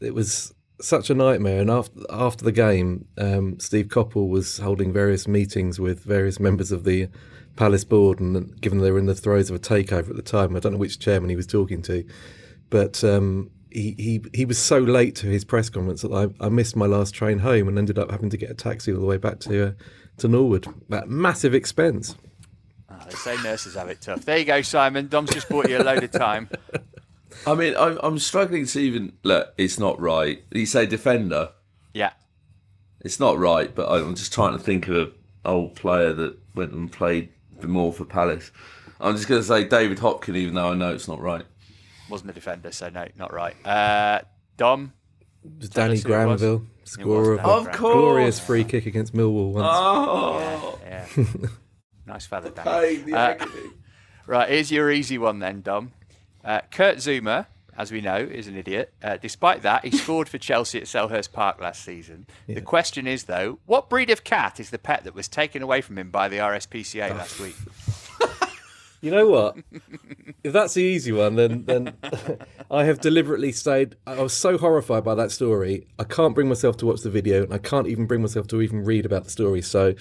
it was such a nightmare. And after, after the game, um, Steve Coppell was holding various meetings with various members of the Palace board, and given they were in the throes of a takeover at the time, I don't know which chairman he was talking to, but um, he, he he was so late to his press conference that I, I missed my last train home and ended up having to get a taxi all the way back to uh, to Norwood at massive expense. Oh, they say nurses have it tough. There you go, Simon. Dom's just bought you a load of time. I mean, I'm, I'm struggling to even look. It's not right. You say defender. Yeah, it's not right. But I'm just trying to think of an old player that went and played more for Palace. I'm just going to say David Hopkin, even though I know it's not right. Wasn't a defender, so no, not right. Uh, Dom? Danny Granville, scorer of a Granville. Glorious free kick against Millwall once. Oh, yeah, yeah. Nice fella, Danny. Uh, right, here's your easy one then, Dom. Uh, Kurt Zouma, as we know, is an idiot. Uh, despite that, he scored for Chelsea at Selhurst Park last season. Yeah. The question is, though, what breed of cat is the pet that was taken away from him by the R S P C A oh. last week? You know what? If that's the easy one, then then I have deliberately stayed. I was so horrified by that story. I can't bring myself to watch the video, and I can't even bring myself to even read about the story. So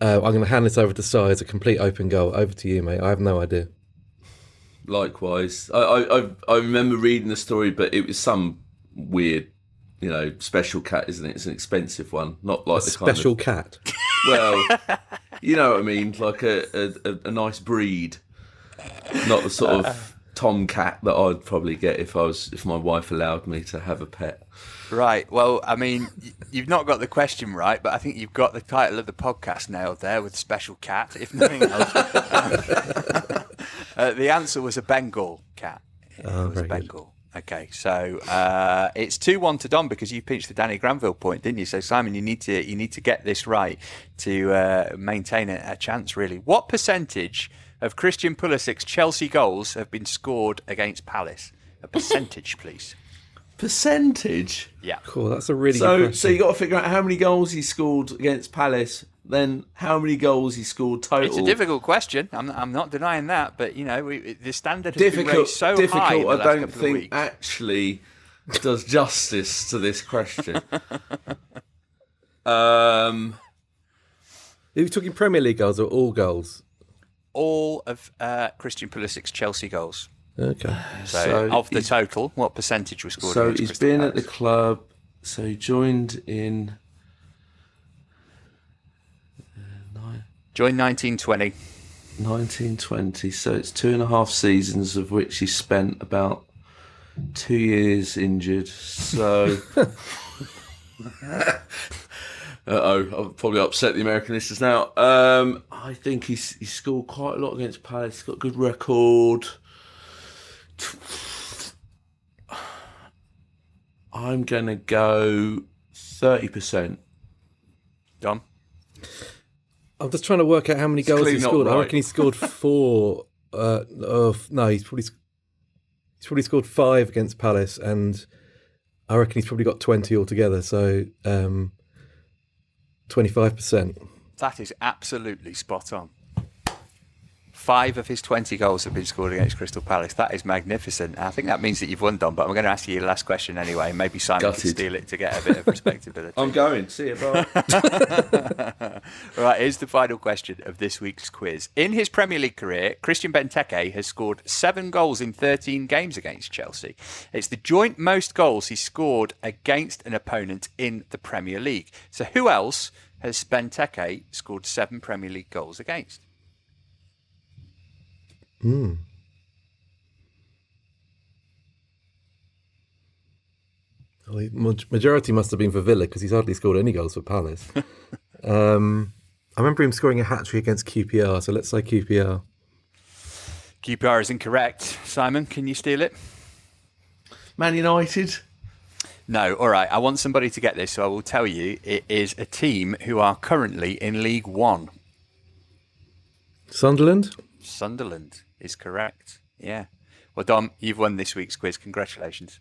uh, I'm going to hand this over to Si as a complete open goal. Over to you, mate. I have no idea. Likewise, I, I I remember reading the story, but it was some weird, you know, special cat, isn't it? It's an expensive one, not like a the special kind of, cat. Well, you know what I mean, like a, a a nice breed, not the sort of tomcat that I'd probably get if I was if my wife allowed me to have a pet. Right. Well, I mean, you've not got the question right, but I think you've got the title of the podcast nailed there with special cat, if nothing else. Uh, the answer was a Bengal cat. It oh, was a Bengal. Good. Okay, so uh, it's two one to Dom because you pinched the Danny Granville point, didn't you? So Simon, you need to you need to get this right to uh, maintain a, a chance. Really, what percentage of Christian Pulisic's Chelsea goals have been scored against Palace? A percentage, please. Percentage. Yeah. Cool. That's a really so. Good question. So you got to figure out how many goals he scored against Palace. Then how many goals he scored total? It's a difficult question. I'm, I'm not denying that, but you know we, the standard has difficult, been raised so difficult, high. Difficult. I don't think actually does justice to this question. um, Are you talking Premier League goals or all goals? all of uh, Christian Pulisic's Chelsea goals. Okay. So, so of the total, what percentage was scored? So he's been at the club. So he joined in. Uh, nine, joined nineteen twenty. nineteen twenty. So it's two and a half seasons, of which he spent about two years injured. So. Uh-oh, I'll probably upset the American listeners now. Um, I think he's, he's scored quite a lot against Palace. He's got a good record. I'm going to go thirty percent. Done. I'm just trying to work out how many it's goals he scored. Right. I reckon he scored four. uh, of, no, he's probably, he's probably scored five against Palace, and I reckon he's probably got twenty altogether. So... Um, twenty-five percent. That is absolutely spot on. Five of his twenty goals have been scored against Crystal Palace. That is magnificent. I think that means that you've won, Don, but I'm going to ask you your last question anyway. Maybe Simon Gutted. Can steal it to get a bit of respectability. I'm going. See you, bye. Right, here's the final question of this week's quiz. In his Premier League career, Christian Benteke has scored seven goals in thirteen games against Chelsea. It's the joint most goals he scored against an opponent in the Premier League. So who else has Benteke scored seven Premier League goals against? Hmm. Well, majority must have been for Villa, because he's hardly scored any goals for Palace. um, I remember him scoring a hat-trick against Q P R, so let's say Q P R. Q P R is incorrect. Simon, can you steal it? Man United? No, all right. I want somebody to get this, so I will tell you it is a team who are currently in League One. Sunderland? Sunderland is correct. Yeah. Well, Dom, you've won this week's quiz. Congratulations.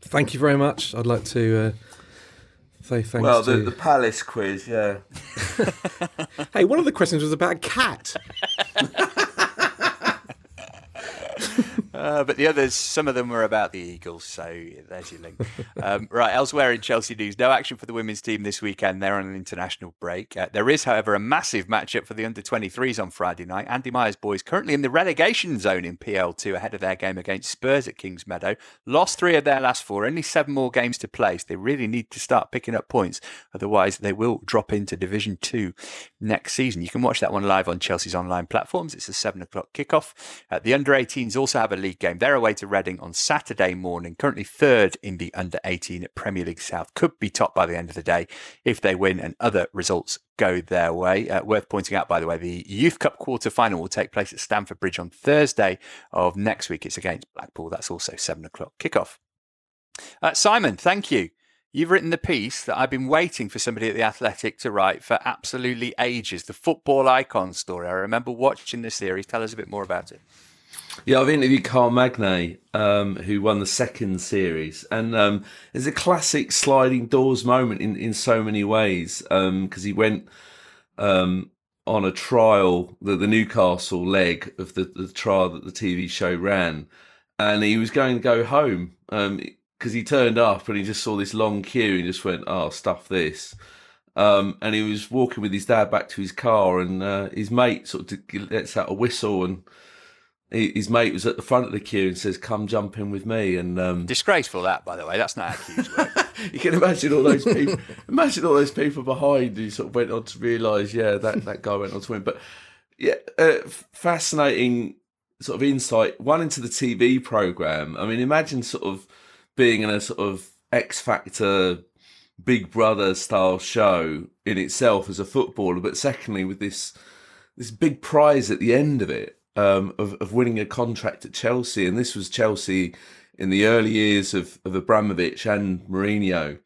Thank you very much. I'd like to uh, say thanks well, the, to... Well, the Palace quiz, yeah. Hey, one of the questions was about a cat. Uh, but the others, some of them were about the Eagles, so there's your link. Um, right, elsewhere in Chelsea news, no action for the women's team this weekend. They're on an international break. Uh, there is, however, a massive matchup for the under twenty-threes on Friday night. Andy Meyer's boys currently in the relegation zone in P L two ahead of their game against Spurs at Kings Meadow. Lost three of their last four, only seven more games to play. So they really need to start picking up points, otherwise they will drop into Division two next season. You can watch that one live on Chelsea's online platforms. It's a seven o'clock kickoff. Uh, the under eighteens also have a league game. They're away to Reading on Saturday morning, currently third in the under eighteen at Premier League South. Could be top by the end of the day if they win and other results go their way. Uh, worth pointing out, by the way, the Youth Cup quarter-final will take place at Stamford Bridge on Thursday of next week. It's against Blackpool. That's also seven o'clock kickoff. Uh, Simon, thank you. You've written the piece that I've been waiting for somebody at The Athletic to write for absolutely ages, the football icon story. I remember watching the series. Tell us a bit more about it. Yeah, I've interviewed Carl Magne, um, who won the second series. And um, there's a classic sliding doors moment in, in so many ways, because um, he went um, on a trial, the, the Newcastle leg of the, the trial that the T V show ran, and he was going to go home because um, he turned up and he just saw this long queue and just went, oh, stuff this. Um, and he was walking with his dad back to his car, and uh, his mate sort of lets out a whistle, and his mate was at the front of the queue and says, come jump in with me. And um, disgraceful, that, by the way. That's not how queues work. You can imagine all those people imagine all those people behind who sort of went on to realise, yeah, that, that guy went on to win. But, yeah, uh, fascinating sort of insight. One into the T V programme. I mean, imagine sort of being in a sort of X Factor, Big Brother style show in itself as a footballer, but secondly with this this big prize at the end of it. Um, of, of winning a contract at Chelsea. And this was Chelsea in the early years of, of Abramovich and Mourinho.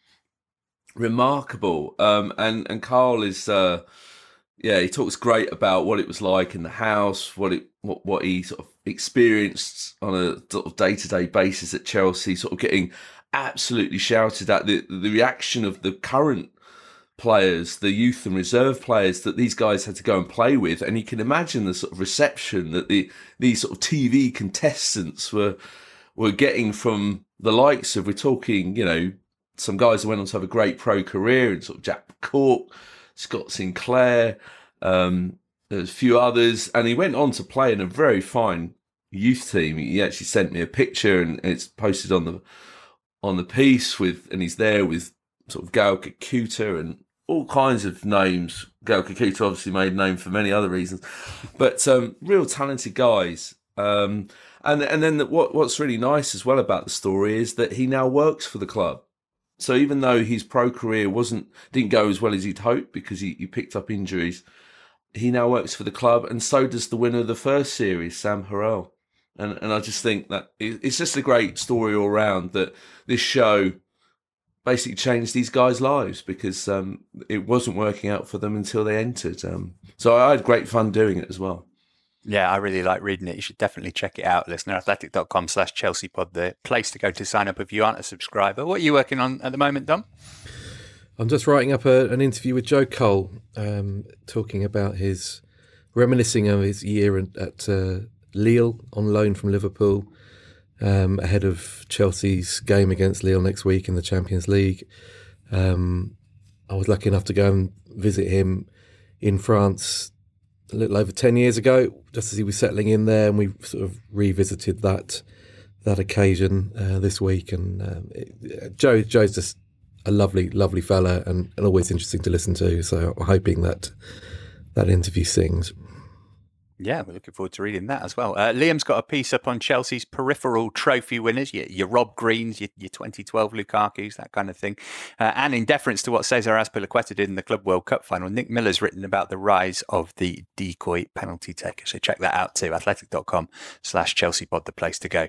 Remarkable. Um, and, and Carl is, uh, yeah, he talks great about what it was like in the house, what it what, what he sort of experienced on a sort of day-to-day basis at Chelsea, sort of getting absolutely shouted at. The, the reaction of the current players, the youth and reserve players that these guys had to go and play with, and you can imagine the sort of reception that the these sort of T V contestants were were getting from the likes of, we're talking, you know, some guys who went on to have a great pro career, and sort of Jack Cork, Scott Sinclair, um, There's a few others, and he went on to play in a very fine youth team. He actually sent me a picture, and it's posted on the on the piece with, and he's there with sort of Gael Kakuta and all kinds of names. Gael Kakuta obviously made name for many other reasons, but um, real talented guys. Um, and and then the, what what's really nice as well about the story is that he now works for the club. So even though his pro career wasn't didn't go as well as he'd hoped because he, he picked up injuries. He now works for the club, and so does the winner of the first series, Sam Harrell. And and I just think that it's just a great story all round that this show basically changed these guys' lives because um, it wasn't working out for them until they entered. Um, so I had great fun doing it as well. Yeah, I really like reading it. You should definitely check it out, listener. Athletic.com slash Chelsea Pod, the place to go to sign up if you aren't a subscriber. What are you working on at the moment, Dom? I'm just writing up a, an interview with Joe Cole, um, talking about his reminiscing of his year at uh, Lille on loan from Liverpool, um, ahead of Chelsea's game against Lille next week in the Champions League. Um, I was lucky enough to go and visit him in France a little over ten years ago, just as he was settling in there, and we sort of revisited that that occasion uh, this week. And um, it, Joe Joe's just a lovely, lovely fella, and, and always interesting to listen to. So I'm hoping that that interview sings. Yeah, we're looking forward to reading that as well. Uh, Liam's got a piece up on Chelsea's peripheral trophy winners, your, your Rob Greens, your, your twenty twelve Lukaku's, that kind of thing. Uh, and in deference to what Cesar Azpilicueta did in the Club World Cup final, Nick Miller's written about the rise of the decoy penalty taker. So check that out too, athletic.com slash Chelsea Pod, the place to go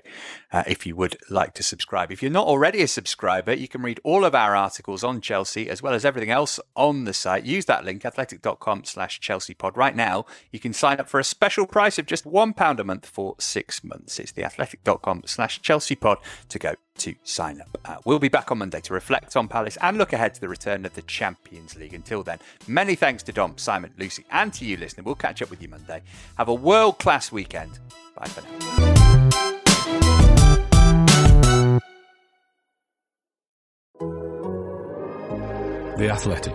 uh, if you would like to subscribe. If you're not already a subscriber, you can read all of our articles on Chelsea as well as everything else on the site. Use that link, athletic.com slash Chelsea Pod. Right now, you can sign up for a special Special price of just one pound a month for six months. It's theathletic.com slash Chelsea Pod to go to sign up. Uh, we'll be back on Monday to reflect on Palace and look ahead to the return of the Champions League. Until then, many thanks to Dom, Simon, Lucy, and to you, listener. We'll catch up with you Monday. Have a world-class weekend. Bye for now. The Athletic.